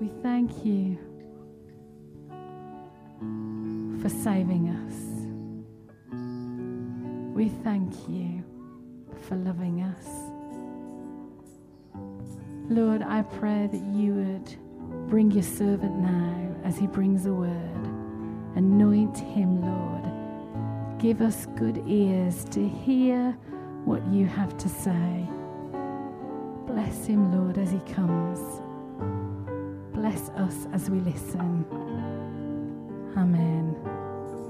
We thank you for saving us. We thank you for loving us. Lord, I pray that you would bring your servant now as he brings a word. Anoint him, Lord. Give us good ears to hear what you have to say. Bless him, Lord, as he comes. Bless us as we listen. Amen.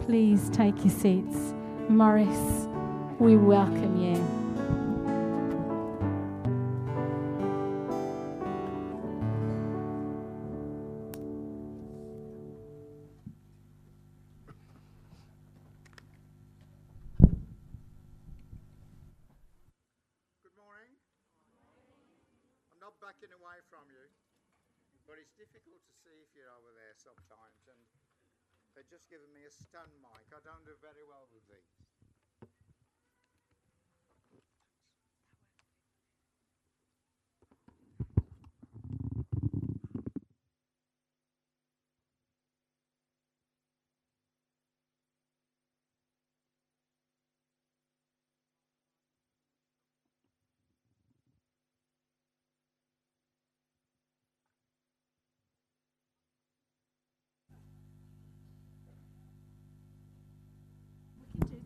Please take your seats. Morris, we welcome you. Given me a stand mic. I don't do very well with these.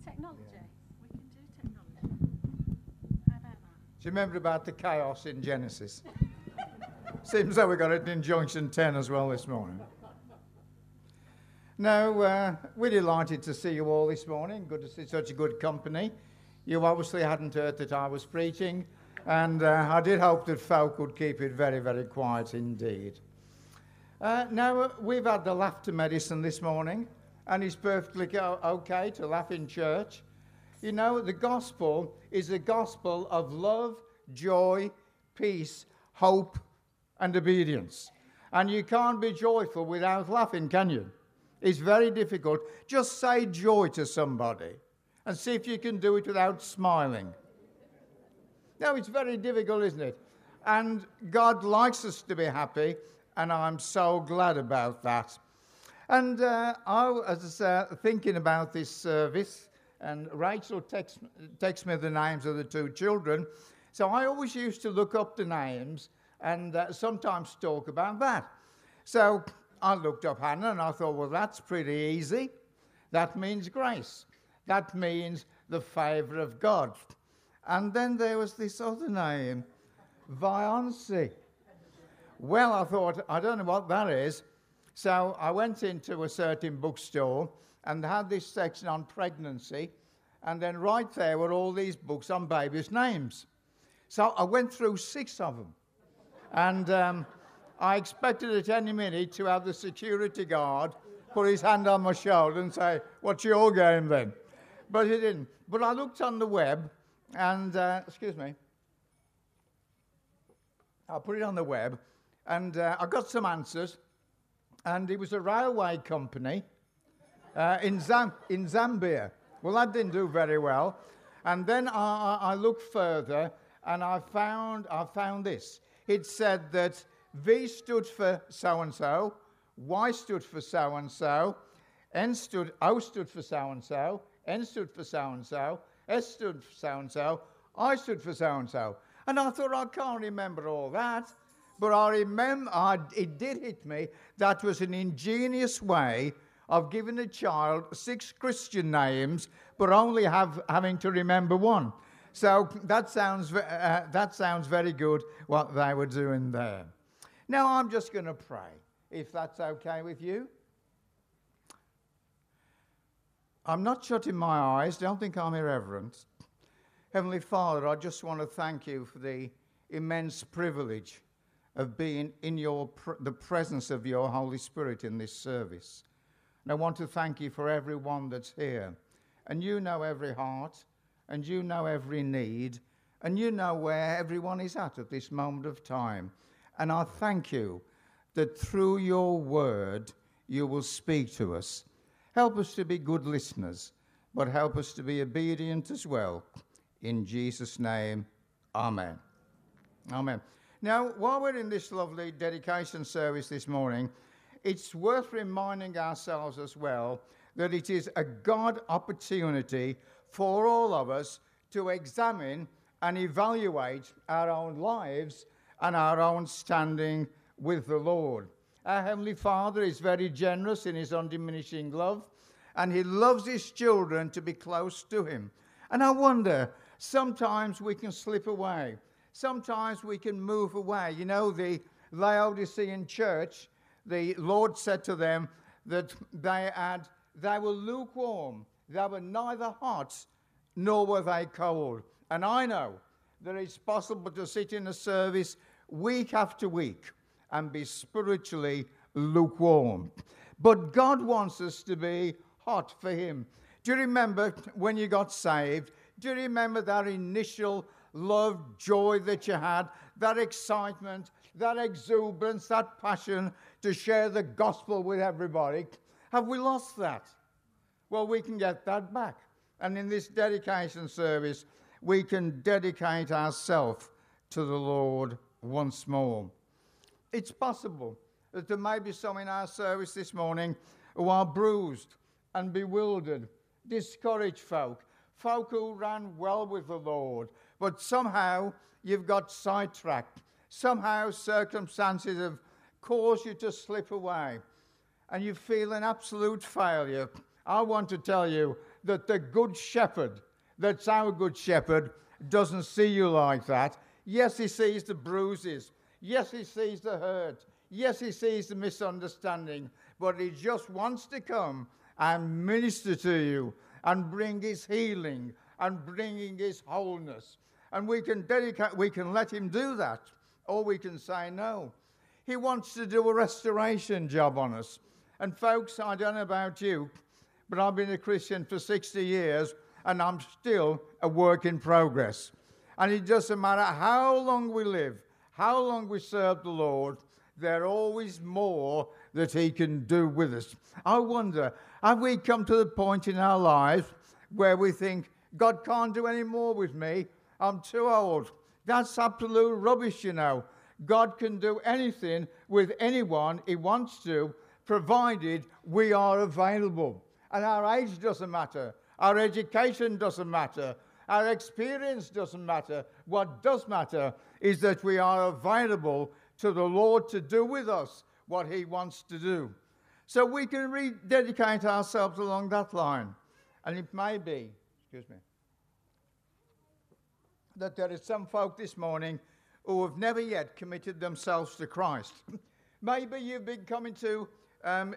Technology. Yeah. We can do technology. How about that? Do you remember about the chaos in Genesis? Seems that we got it in Junction 10 as well this morning. Now, we're delighted to see you all this morning. Good to see such a good company. You obviously hadn't heard that I was preaching, and I did hope that folk would keep it very, very quiet indeed. Now, we've had the laughter medicine this morning. And it's perfectly okay to laugh in church. You know, the gospel is the gospel of love, joy, peace, hope, and obedience. And you can't be joyful without laughing, can you? It's very difficult. Just say joy to somebody and see if you can do it without smiling. No, it's very difficult, isn't it? And God likes us to be happy, and I'm so glad about that. And I was thinking about this service, and Rachel texted me the names of the two children. So I always used to look up the names and sometimes talk about that. So I looked up Hannah and I thought, well, that's pretty easy. That means grace. That means the favour of God. And then there was this other name, Viancy. Well, I thought, I don't know what that is. So I went into a certain bookstore and had this section on pregnancy, and then right there were all these books on babies' names. So I went through 6 of them, and I expected at any minute to have the security guard put his hand on my shoulder and say, "What's your game then?" But he didn't. But I looked on the web, and excuse me, I put it on the web, and I got some answers. And it was a railway company in Zambia. Well, that didn't do very well. And then I looked further, and I found this. It said that V stood for so-and-so, Y stood for so-and-so, O stood for so-and-so, N stood for so-and-so, S stood for so-and-so, I stood for so-and-so. And I thought, I can't remember all that. But I remember, it did hit me, that was an ingenious way of giving a child 6 Christian names, but only having to remember one. So that sounds very good, what they were doing there. Now I'm just going to pray, if that's okay with you. I'm not shutting my eyes, don't think I'm irreverent. Heavenly Father, I just want to thank you for the immense privilege of being in the presence of your Holy Spirit in this service. And I want to thank you for everyone that's here. And you know every heart, and you know every need, and you know where everyone is at this moment of time. And I thank you that through your word you will speak to us. Help us to be good listeners, but help us to be obedient as well. In Jesus' name, amen. Amen. Now, while we're in this lovely dedication service this morning, it's worth reminding ourselves as well that it is a God opportunity for all of us to examine and evaluate our own lives and our own standing with the Lord. Our Heavenly Father is very generous in his undiminishing love, and he loves his children to be close to him. And I wonder, sometimes we can slip away. Sometimes we can move away. You know, the Laodicean church, the Lord said to them that they were lukewarm. They were neither hot nor were they cold. And I know that it's possible to sit in a service week after week and be spiritually lukewarm. But God wants us to be hot for him. Do you remember when you got saved? Do you remember that initial love, joy that you had, that excitement, that exuberance, that passion to share the gospel with everybody? Have we lost that? Well, we can get that back. And in this dedication service, we can dedicate ourselves to the Lord once more. It's possible that there may be some in our service this morning who are bruised and bewildered, discouraged folk who ran well with the Lord, but somehow you've got sidetracked. Somehow circumstances have caused you to slip away, and you feel an absolute failure. I want to tell you that the Good Shepherd, that's our Good Shepherd, doesn't see you like that. Yes, he sees the bruises. Yes, he sees the hurt. Yes, he sees the misunderstanding. But he just wants to come and minister to you and bring his healing and bringing his wholeness. And we can let him do that, or we can say no. He wants to do a restoration job on us. And folks, I don't know about you, but I've been a Christian for 60 years and I'm still a work in progress. And it doesn't matter how long we live, how long we serve the Lord, there's always more that he can do with us. I wonder, have we come to the point in our lives where we think, God can't do any more with me, I'm too old? That's absolute rubbish, you know. God can do anything with anyone he wants to, provided we are available. And our age doesn't matter. Our education doesn't matter. Our experience doesn't matter. What does matter is that we are available to the Lord to do with us what he wants to do. So we can rededicate ourselves along that line. And it may be, that there are some folk this morning who have never yet committed themselves to Christ. Maybe you've been coming to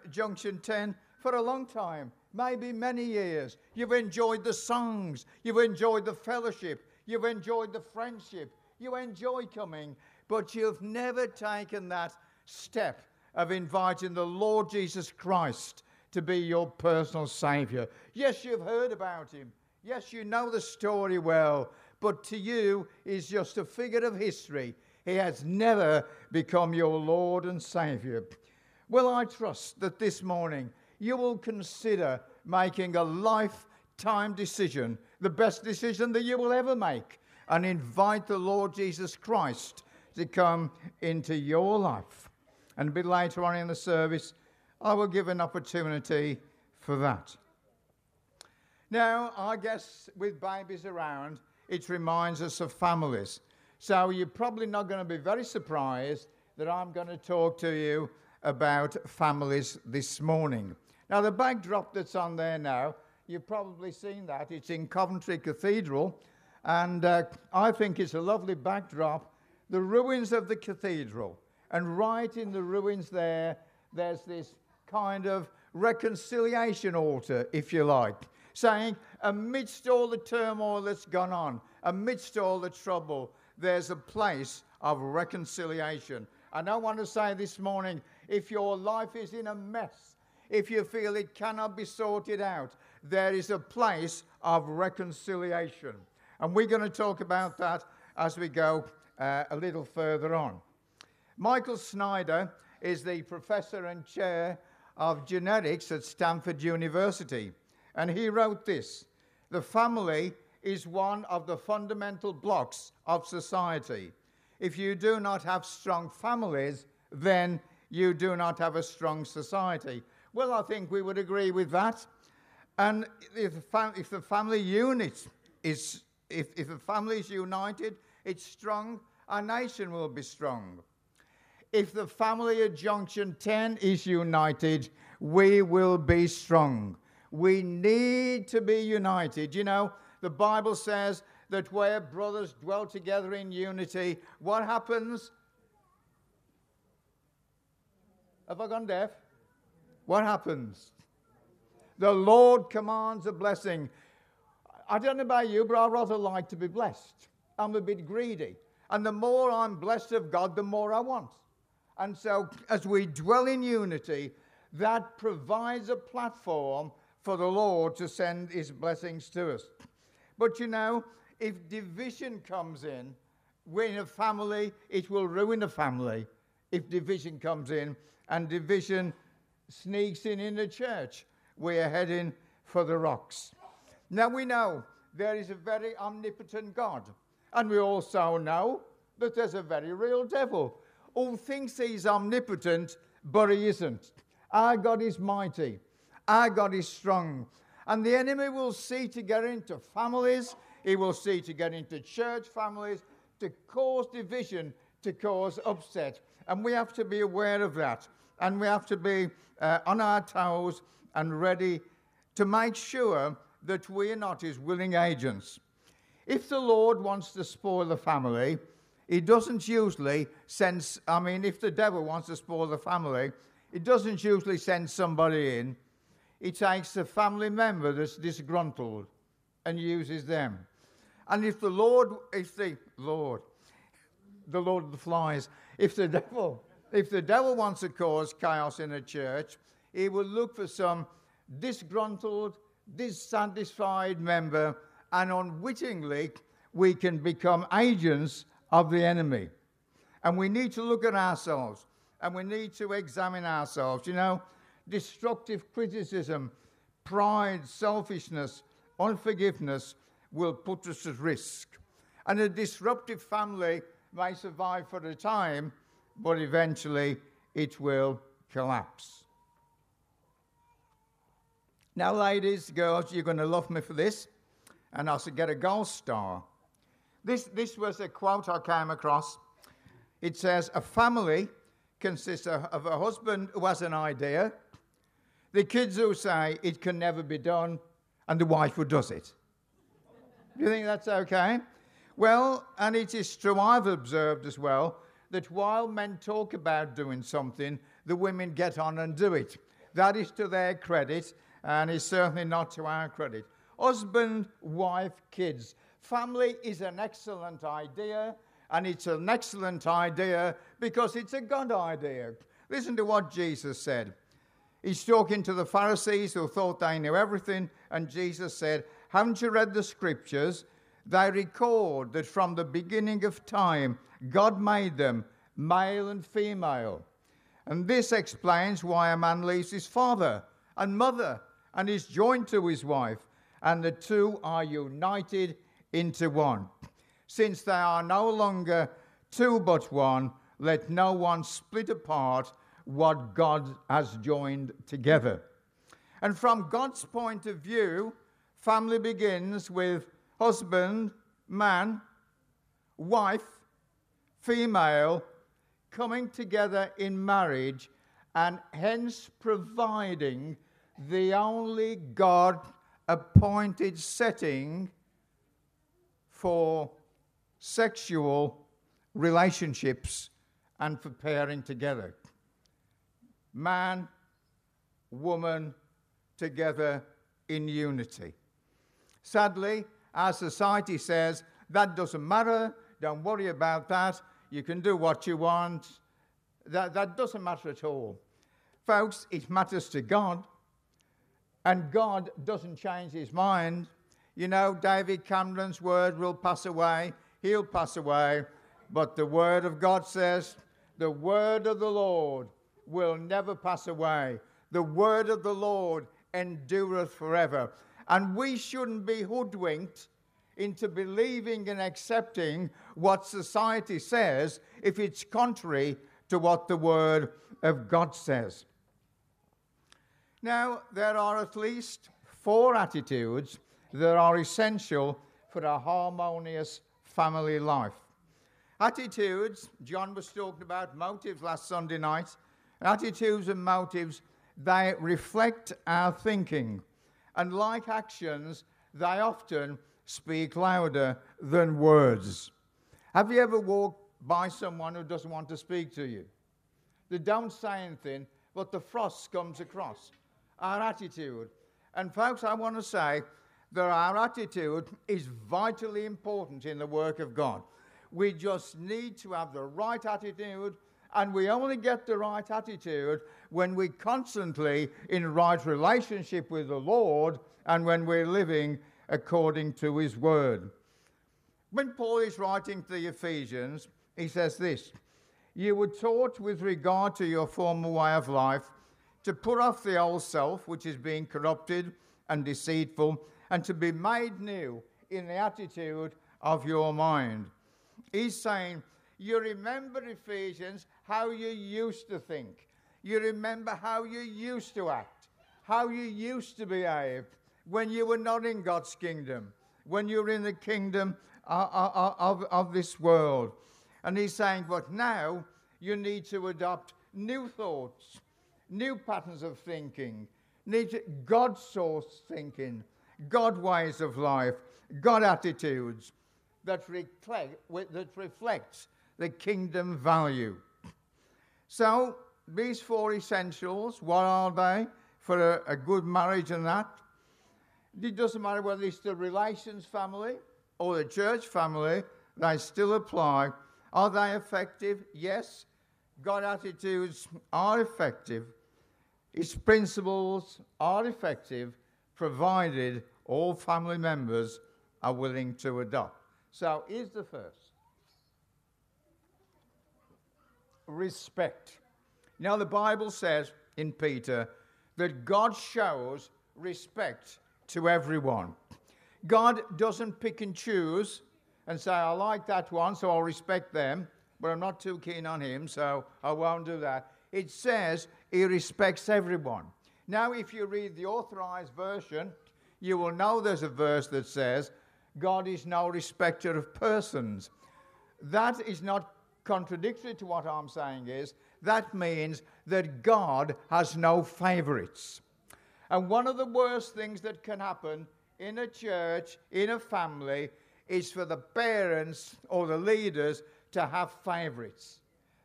Junction 10 for a long time, maybe many years. You've enjoyed the songs, you've enjoyed the fellowship, you've enjoyed the friendship, you enjoy coming, but you've never taken that step of inviting the Lord Jesus Christ to be your personal Saviour. Yes, you've heard about him. Yes, you know the story well, but to you is just a figure of history. He has never become your Lord and Saviour. Well, I trust that this morning you will consider making a lifetime decision, the best decision that you will ever make, and invite the Lord Jesus Christ to come into your life. And a bit later on in the service, I will give an opportunity for that. Now, I guess with babies around, it reminds us of families. So you're probably not going to be very surprised that I'm going to talk to you about families this morning. Now, the backdrop that's on there now, you've probably seen that. It's in Coventry Cathedral, and I think it's a lovely backdrop. The ruins of the cathedral, and right in the ruins there, there's this kind of reconciliation altar, if you like, saying amidst all the turmoil that's gone on, amidst all the trouble, there's a place of reconciliation. And I want to say this morning, if your life is in a mess, if you feel it cannot be sorted out, there is a place of reconciliation. And we're going to talk about that as we go a little further on. Michael Snyder is the professor and chair of genetics at Stanford University. And he wrote this: the family is one of the fundamental blocks of society. If you do not have strong families, then you do not have a strong society. Well, I think we would agree with that. And if the family unit is, if the family is united, it's strong, our nation will be strong. If the family at Junction 10 is united, we will be strong. We need to be united. You know, the Bible says that where brothers dwell together in unity, what happens? Have I gone deaf? What happens? The Lord commands a blessing. I don't know about you, but I rather like to be blessed. I'm a bit greedy. And the more I'm blessed of God, the more I want. And so as we dwell in unity, that provides a platform for the Lord to send his blessings to us. But you know, if division comes in, we're in a family, it will ruin a family. If division comes in, and division sneaks in the church, we are heading for the rocks. Now we know there is a very omnipotent God, and we also know that there's a very real devil who thinks he's omnipotent, but he isn't. Our God is mighty. Our God is strong. And the enemy will see to get into families. He will see to get into church families, to cause division, to cause upset. And we have to be aware of that. And we have to be on our toes and ready to make sure that we are not his willing agents. If the Lord wants to spoil the family, he doesn't usually send, if the devil wants to spoil the family, he doesn't usually send somebody in. He takes a family member that's disgruntled and uses them. And if the Lord, the Lord of the Flies, if the devil wants to cause chaos in a church, he will look for some disgruntled, dissatisfied member, and unwittingly we can become agents of the enemy. And we need to look at ourselves, and we need to examine ourselves. You know, destructive criticism, pride, selfishness, unforgiveness will put us at risk. And a disruptive family may survive for a time, but eventually it will collapse. Now, ladies, girls, you're going to love me for this, and I should get a gold star. This was a quote I came across. It says, a family consists of a husband who has an idea, the kids who say it can never be done, and the wife who does it. Do you think that's okay? Well, and it is true, I've observed as well, that while men talk about doing something, the women get on and do it. That is to their credit, and it's certainly not to our credit. Husband, wife, kids. Family is an excellent idea, and it's an excellent idea because it's a God idea. Listen to what Jesus said. He's talking to the Pharisees who thought they knew everything, and Jesus said, haven't you read the scriptures? They record that from the beginning of time, God made them male and female. And this explains why a man leaves his father and mother and is joined to his wife, and the two are united into one. Since they are no longer two but one, let no one split apart what God has joined together. And from God's point of view, family begins with husband, man, wife, female, coming together in marriage, and hence providing the only God-appointed setting for sexual relationships and for pairing together. Man, woman, together in unity. Sadly, our society says, that doesn't matter, don't worry about that, you can do what you want. That doesn't matter at all. Folks, it matters to God, and God doesn't change his mind. You know, David Cameron's word will pass away, he'll pass away, but the word of God says, the word of the Lord will never pass away. The word of the Lord endureth forever. And we shouldn't be hoodwinked into believing and accepting what society says if it's contrary to what the Word of God says. Now, there are at least four attitudes that are essential for a harmonious family life. Attitudes, John was talking about motives last Sunday night. Attitudes and motives, they reflect our thinking. And like actions, they often speak louder than words. Have you ever walked by someone who doesn't want to speak to you? They don't say anything, but the frost comes across. Our attitude. And folks, I want to say that our attitude is vitally important in the work of God. We just need to have the right attitude, and we only get the right attitude when we're constantly in right relationship with the Lord and when we're living according to His Word. When Paul is writing to the Ephesians, he says this: "You were taught with regard to your former way of life to put off the old self, which is being corrupted and deceitful, and to be made new in the attitude of your mind." He's saying, you remember, Ephesians, how you used to think. You remember how you used to act, how you used to behave when you were not in God's kingdom, when you were in the kingdom of this world. And he's saying, but now you need to adopt new thoughts, new patterns of thinking, God-sourced thinking, God ways of life, God attitudes that reflects the kingdom value. So these four essentials, what are they for a good marriage and that? It doesn't matter whether it's the relations family or the church family, they still apply. Are they effective? Yes. God attitudes are effective. His principles are effective, provided all family members are willing to adopt. So here's the first. Respect. Now the Bible says in Peter that God shows respect to everyone. God doesn't pick and choose and say, I like that one, so I'll respect them, but I'm not too keen on him, so I won't do that. It says he respects everyone. Now, if you read the Authorized Version, you will know there's a verse that says, God is no respecter of persons. That is not contradictory to what I'm saying is. That means that God has no favorites. And one of the worst things that can happen in a church, in a family, is for the parents or the leaders to have favorites.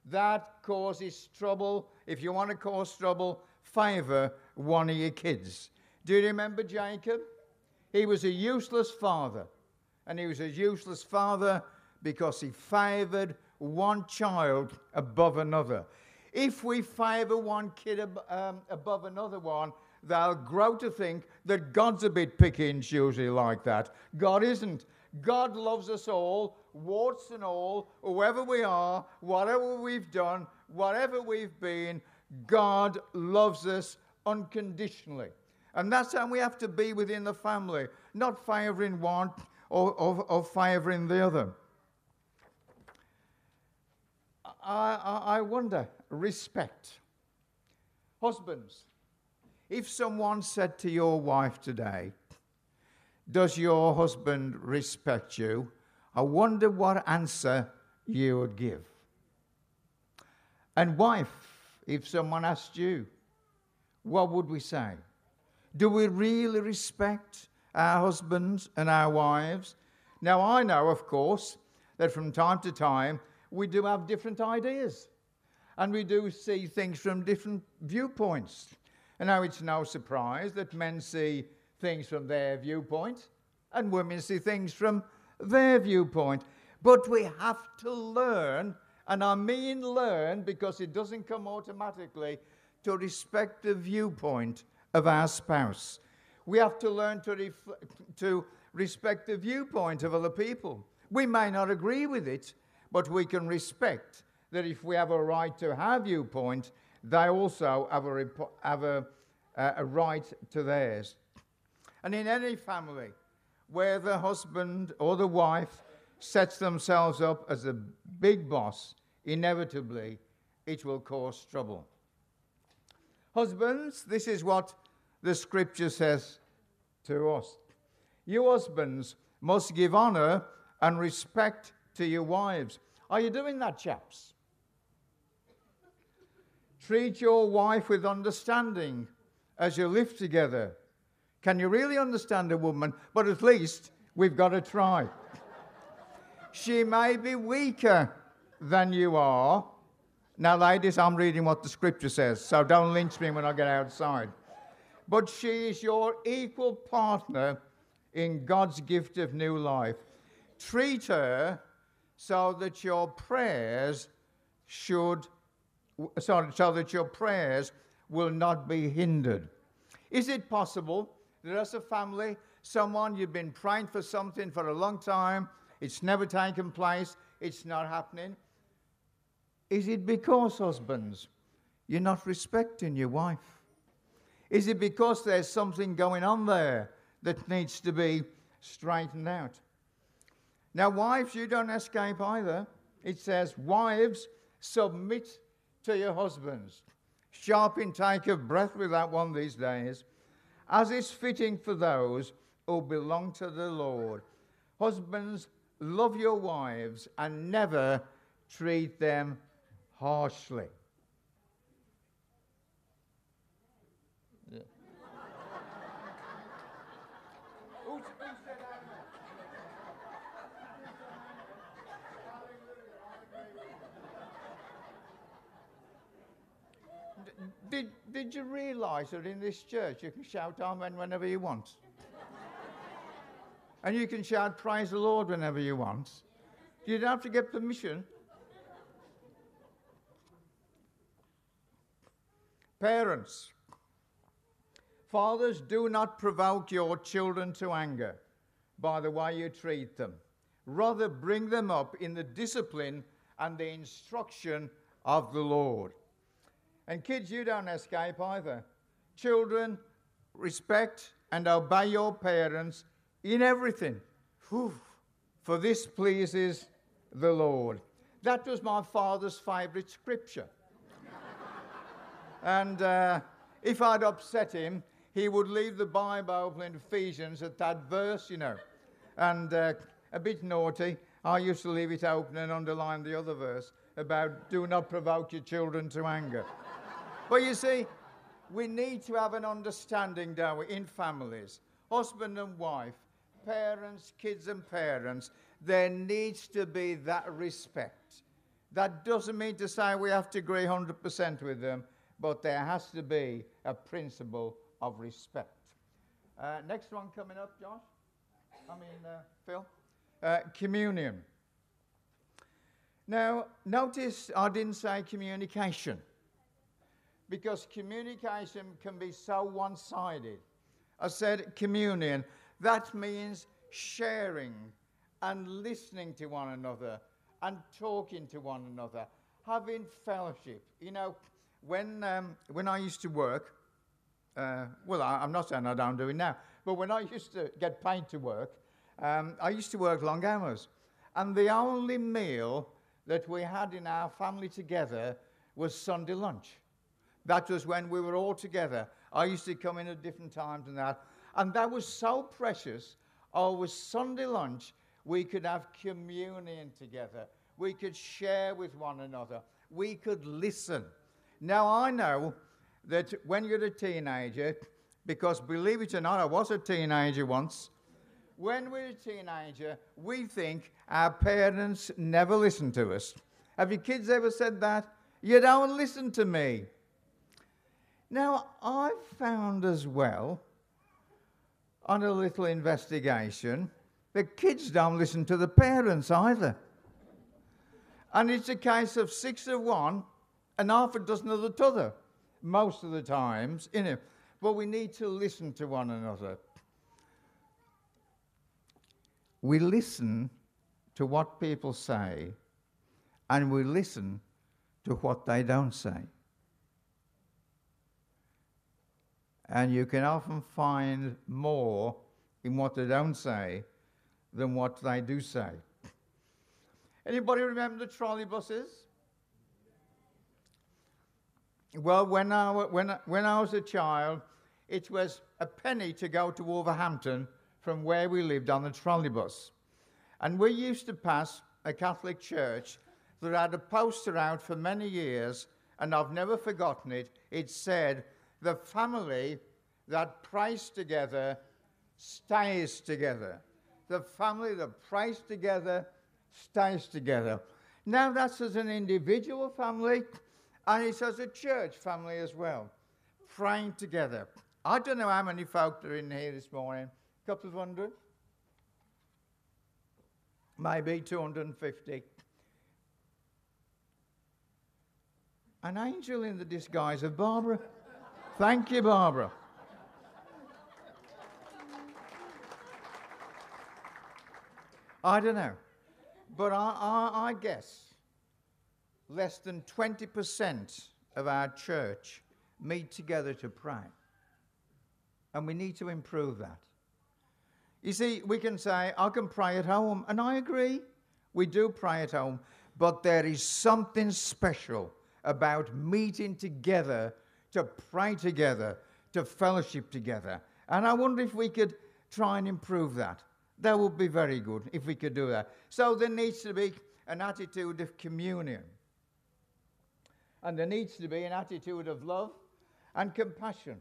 That causes trouble. If you want to cause trouble, favor one of your kids. Do you remember Jacob? He was a useless father. And he was a useless father because he favored one child above another. If we favor one kid above another one, they'll grow to think that God's a bit picky and choosy like that. God isn't. God loves us all, warts and all, whoever we are, whatever we've done, whatever we've been, God loves us unconditionally. And that's how we have to be within the family, not favouring one or favouring the other. I wonder, respect. Husbands, if someone said to your wife today, does your husband respect you? I wonder what answer you would give. And wife, if someone asked you, what would we say? Do we really respect our husbands and our wives? Now, I know, of course, that from time to time, we do have different ideas. And we do see things from different viewpoints. And now it's no surprise that men see things from their viewpoint, and women see things from their viewpoint. But we have to learn, and I mean learn because it doesn't come automatically, to respect the viewpoint of our spouse. We have to learn to respect the viewpoint of other people. We may not agree with it, but we can respect that if we have a right to our viewpoint, they also have a right to theirs. And in any family, where the husband or the wife sets themselves up as a big boss, inevitably it will cause trouble. Husbands, this is what the scripture says to us. You husbands must give honor and respect to your wives. Are you doing that, chaps? Treat your wife with understanding as you live together. Can you really understand a woman? But at least we've got to try. She may be weaker than you are. Now, ladies, I'm reading what the scripture says, so don't lynch me when I get outside. But she is your equal partner in God's gift of new life. Treat her so that your prayers will not be hindered. Is it possible that as a family, someone you've been praying for something for a long time, it's never taken place, it's not happening? Is it because, husbands, you're not respecting your wife? Is it because there's something going on there that needs to be straightened out? Now, wives, you don't escape either. It says, wives, submit to your husbands. Sharp intake of breath with that one these days. As is fitting for those who belong to the Lord. Husbands, love your wives and never treat them harshly. Yeah. Did you realise that in this church you can shout amen whenever you want? And you can shout praise the Lord whenever you want. You don't have to get permission. Parents, fathers, do not provoke your children to anger by the way you treat them. Rather, bring them up in the discipline and the instruction of the Lord. And kids, you don't escape either. Children, respect and obey your parents in everything. Whew. For this pleases the Lord. That was my father's favourite scripture. And if I'd upset him, he would leave the Bible open in Ephesians at that verse, you know. And a bit naughty, I used to leave it open and underline the other verse about do not provoke your children to anger. But you see, we need to have an understanding, don't we, in families, husband and wife, parents, kids and parents. There needs to be that respect. That doesn't mean to say we have to agree 100% with them, but there has to be a principle of respect. Next one coming up, Josh. Phil. Communion. Now, notice I didn't say communication, because communication can be so one-sided. I said communion. That means sharing and listening to one another and talking to one another, having fellowship. You know, when I used to work, I'm not saying I don't do it now, but when I used to get paid to work, I used to work long hours. And the only meal that we had in our family together was Sunday lunch. That was when we were all together. I used to come in at different times and that. And that was so precious. With Sunday lunch, we could have communion together. We could share with one another. We could listen. Now, I know that when you're a teenager, because believe it or not, I was a teenager once. When we're a teenager, we think our parents never listen to us. Have your kids ever said that? You don't listen to me. Now, I've found as well, on a little investigation, the kids don't listen to the parents either. And it's a case of 6 of one and 6 of 1 of the t'other, most of the times, you know. But we need to listen to one another. We listen to what people say, and we listen to what they don't say. And you can often find more in what they don't say than what they do say. Anybody remember the trolley buses? Well, when I was a child, it was a penny to go to Wolverhampton from where we lived on the trolley bus. And we used to pass a Catholic church that had a poster out for many years, and I've never forgotten it. It said, "The family that prays together stays together." The family that prays together stays together. Now that's as an individual family, and it's as a church family as well, praying together. I don't know how many folk are in here this morning, a couple of hundred, maybe 250. An angel in the disguise of Barbara. Thank you, Barbara. I don't know, but I guess less than 20% of our church meet together to pray. And we need to improve that. You see, we can say, I can pray at home. And I agree, we do pray at home. But there is something special about meeting together, to pray together, to fellowship together. And I wonder if we could try and improve that. That would be very good if we could do that. So there needs to be an attitude of communion. And there needs to be an attitude of love and compassion.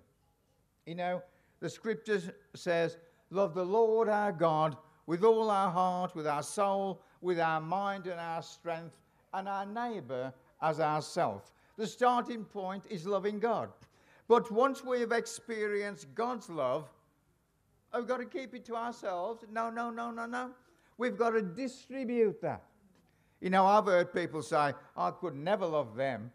You know, the scripture says, love the Lord our God with all our heart, with our soul, with our mind and our strength, and our neighbour as ourselves. The starting point is loving God. But once we have experienced God's love, we've got to keep it to ourselves. No. We've got to distribute that. You know, I've heard people say, I could never love them.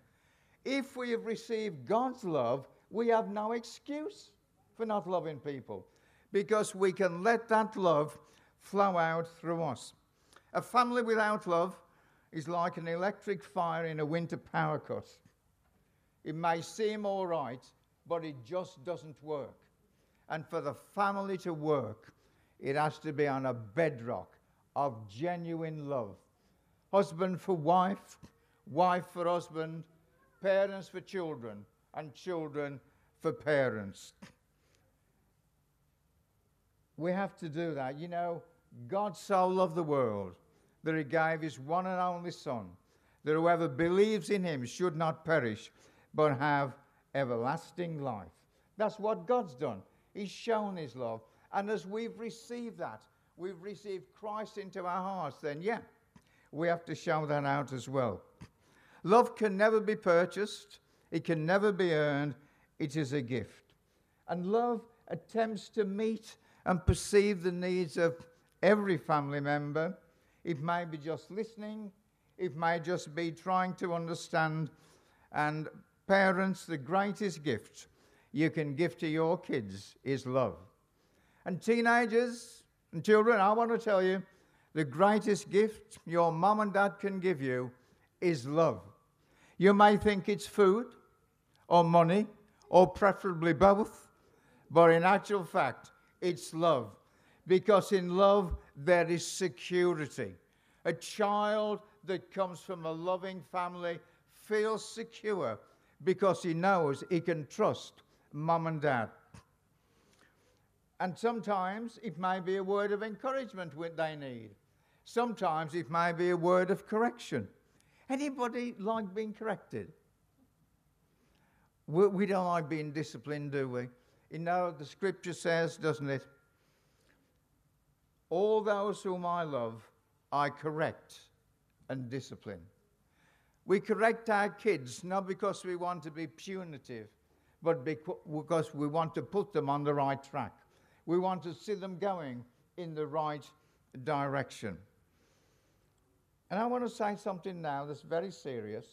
If we have received God's love, we have no excuse for not loving people, because we can let that love flow out through us. A family without love is like an electric fire in a winter power cut. It may seem all right, but it just doesn't work. And for the family to work, it has to be on a bedrock of genuine love. Husband for wife, wife for husband, parents for children, and children for parents. We have to do that. You know, God so loved the world that he gave his one and only Son, that whoever believes in him should not perish, but have everlasting life. That's what God's done. He's shown his love. And as we've received that, we've received Christ into our hearts, then, yeah, we have to show that out as well. Love can never be purchased. It can never be earned. It is a gift. And love attempts to meet and perceive the needs of every family member. It may be just listening. It may just be trying to understand. And parents, the greatest gift you can give to your kids is love. And teenagers and children, I want to tell you, the greatest gift your mum and dad can give you is love. You may think it's food or money or preferably both, but in actual fact, it's love. Because in love, there is security. A child that comes from a loving family feels secure because he knows he can trust mum and dad. And sometimes it may be a word of encouragement they need. Sometimes it may be a word of correction. Anybody like being corrected? We don't like being disciplined, do we? You know, the scripture says, doesn't it? All those whom I love, I correct and discipline. We correct our kids not because we want to be punitive, but because we want to put them on the right track. We want to see them going in the right direction. And I want to say something now that's very serious.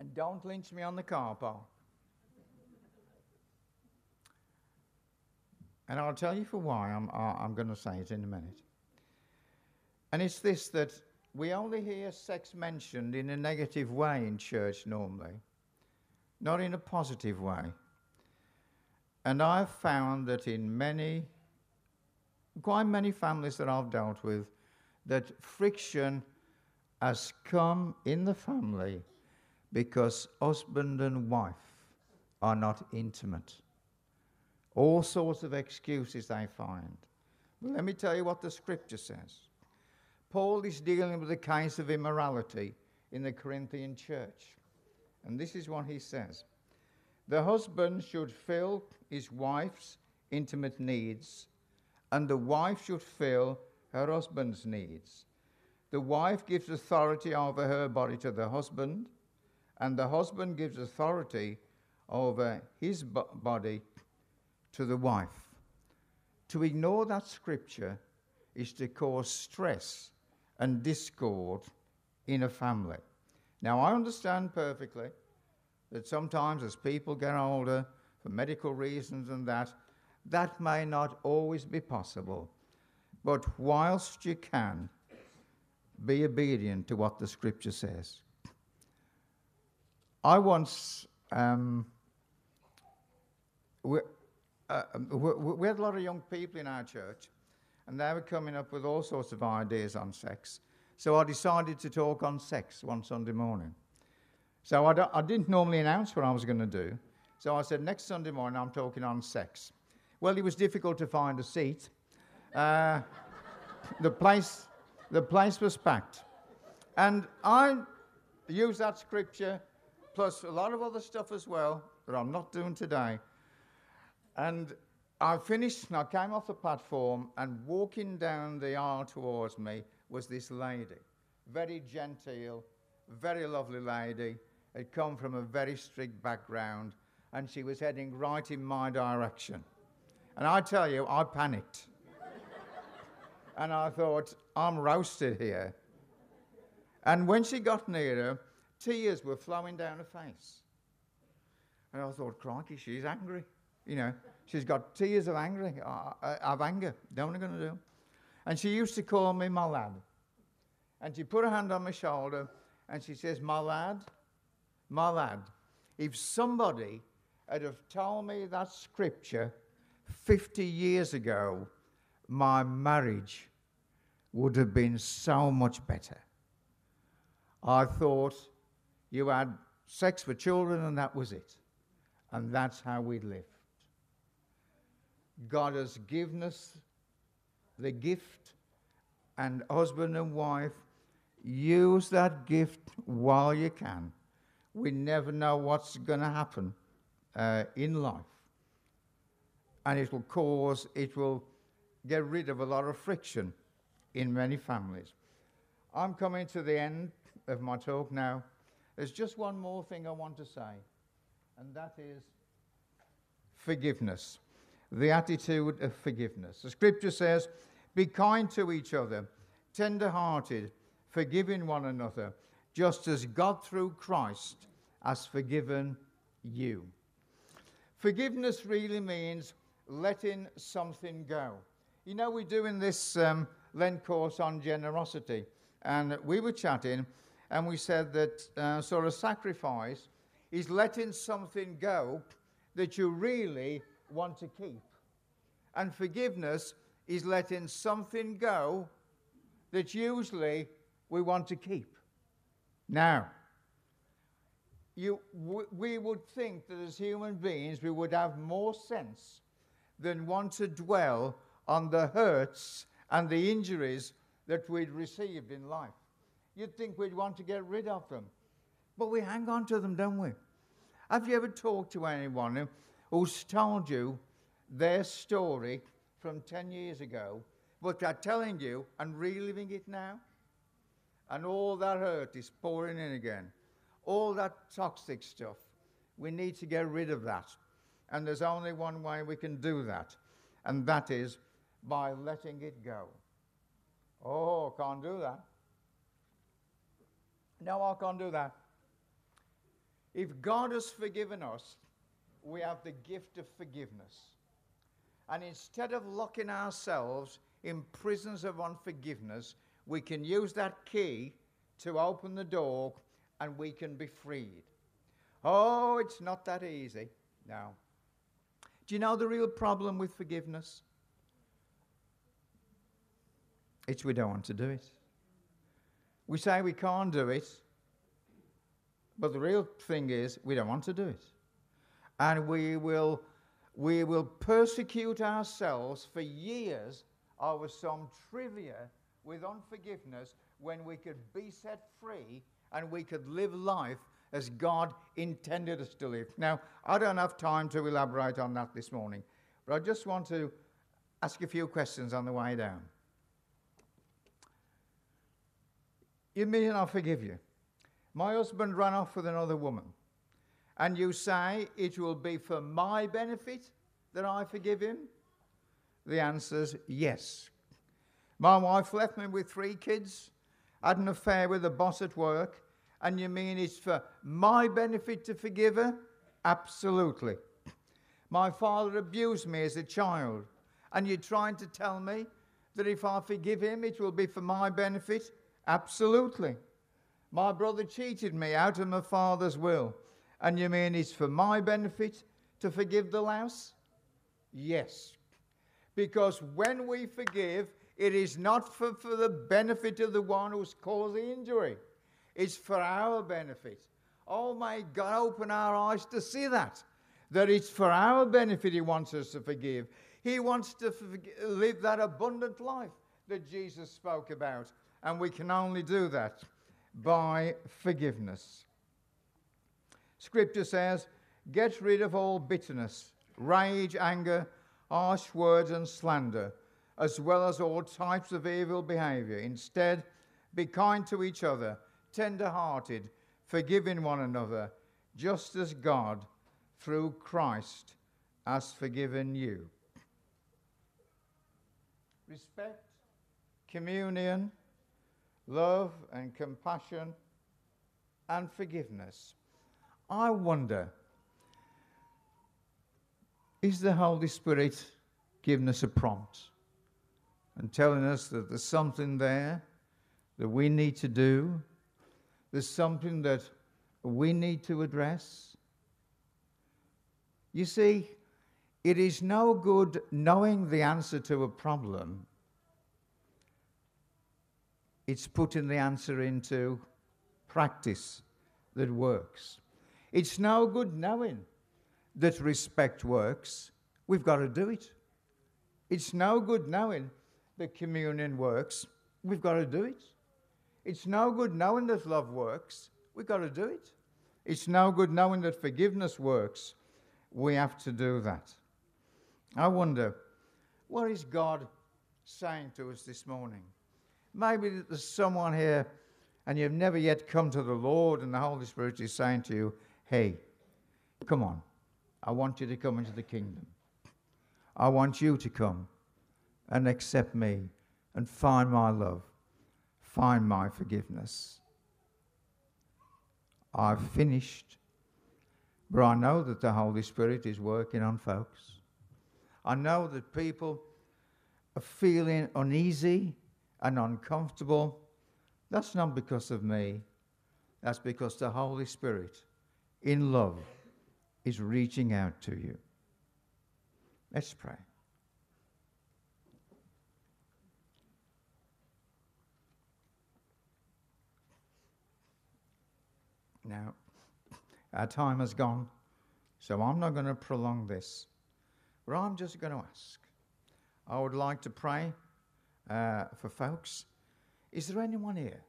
And don't lynch me on the car park. And I'll tell you for why I'm going to say it in a minute. And it's this, that we only hear sex mentioned in a negative way in church normally, not in a positive way. And I've found that in quite many families that I've dealt with, that friction has come in the family because husband and wife are not intimate. All sorts of excuses they find. Well, let me tell you what the scripture says. Paul is dealing with a case of immorality in the Corinthian church. And this is what he says. The husband should fill his wife's intimate needs, and the wife should fill her husband's needs. The wife gives authority over her body to the husband, and the husband gives authority over his body to the wife. To ignore that scripture is to cause stress and discord in a family. Now, I understand perfectly that sometimes as people get older, for medical reasons and that may not always be possible. But whilst you can, be obedient to what the scripture says. I once, we had a lot of young people in our church, and they were coming up with all sorts of ideas on sex. So I decided to talk on sex one Sunday morning. So I didn't normally announce what I was going to do. So I said, next Sunday morning, I'm talking on sex. Well, it was difficult to find a seat. The place was packed. And I used that scripture, plus a lot of other stuff as well, that I'm not doing today. And I finished, and I came off the platform, and walking down the aisle towards me was this lady, very genteel, very lovely lady, had come from a very strict background, and she was heading right in my direction. And I tell you, I panicked. And I thought, I'm roasted here. And when she got nearer, tears were flowing down her face. And I thought, crikey, she's angry. You know, she's got tears of anger. Know what I'm going to do? And she used to call me my lad. And she put her hand on my shoulder and she says, my lad, if somebody had have told me that scripture 50 years ago, my marriage would have been so much better. I thought you had sex for children and that was it. And that's how we lived. God has given us the gift, and husband and wife, use that gift while you can. We never know what's going to happen in life. And it will get rid of a lot of friction in many families. I'm coming to the end of my talk now. There's just one more thing I want to say, and that is forgiveness. The attitude of forgiveness. The scripture says, be kind to each other, tender-hearted, forgiving one another, just as God through Christ has forgiven you. Forgiveness really means letting something go. You know, we're doing this Lent course on generosity, and we were chatting, and we said that sort of sacrifice is letting something go that you really want to keep. And forgiveness is letting something go that usually we want to keep. Now, we would think that as human beings we would have more sense than want to dwell on the hurts and the injuries that we'd received in life. You'd think we'd want to get rid of them. But we hang on to them, don't we? Have you ever talked to anyone who's told you their story from 10 years ago, but they're telling you and reliving it now? And all that hurt is pouring in again. All that toxic stuff. We need to get rid of that. And there's only one way we can do that, and that is by letting it go. Oh, can't do that. No, I can't do that. If God has forgiven us, we have the gift of forgiveness. And instead of locking ourselves in prisons of unforgiveness, we can use that key to open the door and we can be freed. Oh, it's not that easy. No. Do you know the real problem with forgiveness? It's we don't want to do it. We say we can't do it, but the real thing is we don't want to do it. And we will persecute ourselves for years over some trivia with unforgiveness when we could be set free and we could live life as God intended us to live. Now, I don't have time to elaborate on that this morning, but I just want to ask a few questions on the way down. You mean I forgive you? My husband ran off with another woman. And you say, it will be for my benefit that I forgive him? The answer's yes. My wife left me with 3 kids, had an affair with the boss at work, and you mean it's for my benefit to forgive her? Absolutely. My father abused me as a child, and you're trying to tell me that if I forgive him, it will be for my benefit? Absolutely. My brother cheated me out of my father's will. And you mean it's for my benefit to forgive the louse? Yes. Because when we forgive, it is not for the benefit of the one who's caused the injury. It's for our benefit. Oh my God, open our eyes to see that. That it's for our benefit he wants us to forgive. He wants to live that abundant life that Jesus spoke about. And we can only do that by forgiveness. Scripture says, get rid of all bitterness, rage, anger, harsh words and slander, as well as all types of evil behavior. Instead, be kind to each other, tender-hearted, forgiving one another, just as God, through Christ, has forgiven you. Respect, communion, love and compassion and forgiveness. I wonder, is the Holy Spirit giving us a prompt and telling us that there's something there that we need to do? There's something that we need to address? You see, it is no good knowing the answer to a problem. It's putting the answer into practice that works. It's no good knowing that respect works. We've got to do it. It's no good knowing that communion works. We've got to do it. It's no good knowing that love works. We've got to do it. It's no good knowing that forgiveness works. We have to do that. I wonder, what is God saying to us this morning? Maybe there's someone here and you've never yet come to the Lord and the Holy Spirit is saying to you, hey, come on, I want you to come into the kingdom. I want you to come and accept me and find my love, find my forgiveness. I've finished, but I know that the Holy Spirit is working on folks. I know that people are feeling uneasy and uncomfortable. That's not because of me. That's because the Holy Spirit in love is reaching out to you. Let's pray. Now, our time has gone, so I'm not going to prolong this, but I'm just going to ask. I would like to pray for folks. Is there anyone here?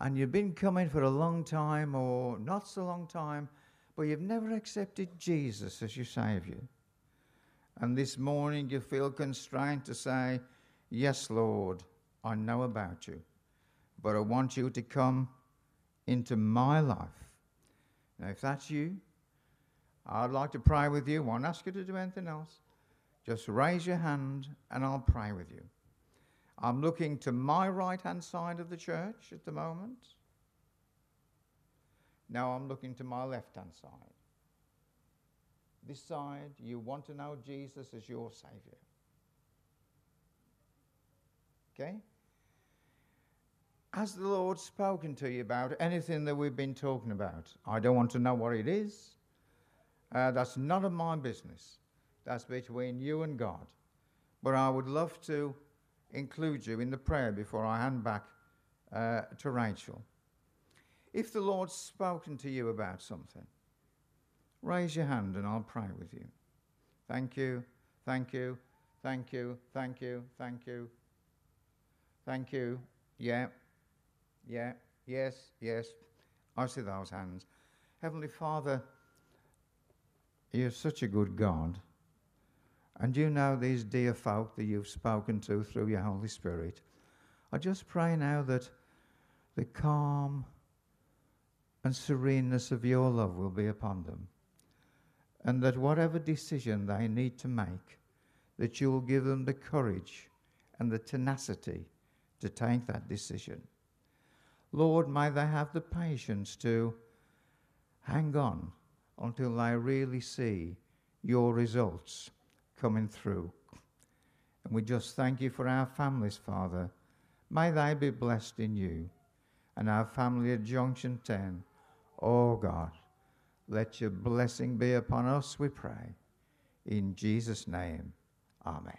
And you've been coming for a long time or not so long time, but you've never accepted Jesus as your Saviour. And this morning you feel constrained to say, yes, Lord, I know about you, but I want you to come into my life. Now, if that's you, I'd like to pray with you. I won't ask you to do anything else. Just raise your hand and I'll pray with you. I'm looking to my right-hand side of the church at the moment. Now I'm looking to my left-hand side. This side, you want to know Jesus as your Saviour. Okay? Has the Lord spoken to you about anything that we've been talking about? I don't want to know what it is. That's none of my business. That's between you and God. But I would love to include you in the prayer before I hand back to Rachel. If the Lord's spoken to you about something, raise your hand and I'll pray with you. Thank you, thank you, thank you, thank you, thank you, thank you. Yeah, yeah, yes, yes. I see those hands. Heavenly Father, you're such a good God. And you know these dear folk that you've spoken to through your Holy Spirit. I just pray now that the calm and sereneness of your love will be upon them. And that whatever decision they need to make, that you will give them the courage and the tenacity to take that decision. Lord, may they have the patience to hang on until they really see your results coming through. And we just thank you for our families, Father. May they be blessed in you. And our family at Junction 10, oh God, let your blessing be upon us, we pray. In Jesus' name, amen.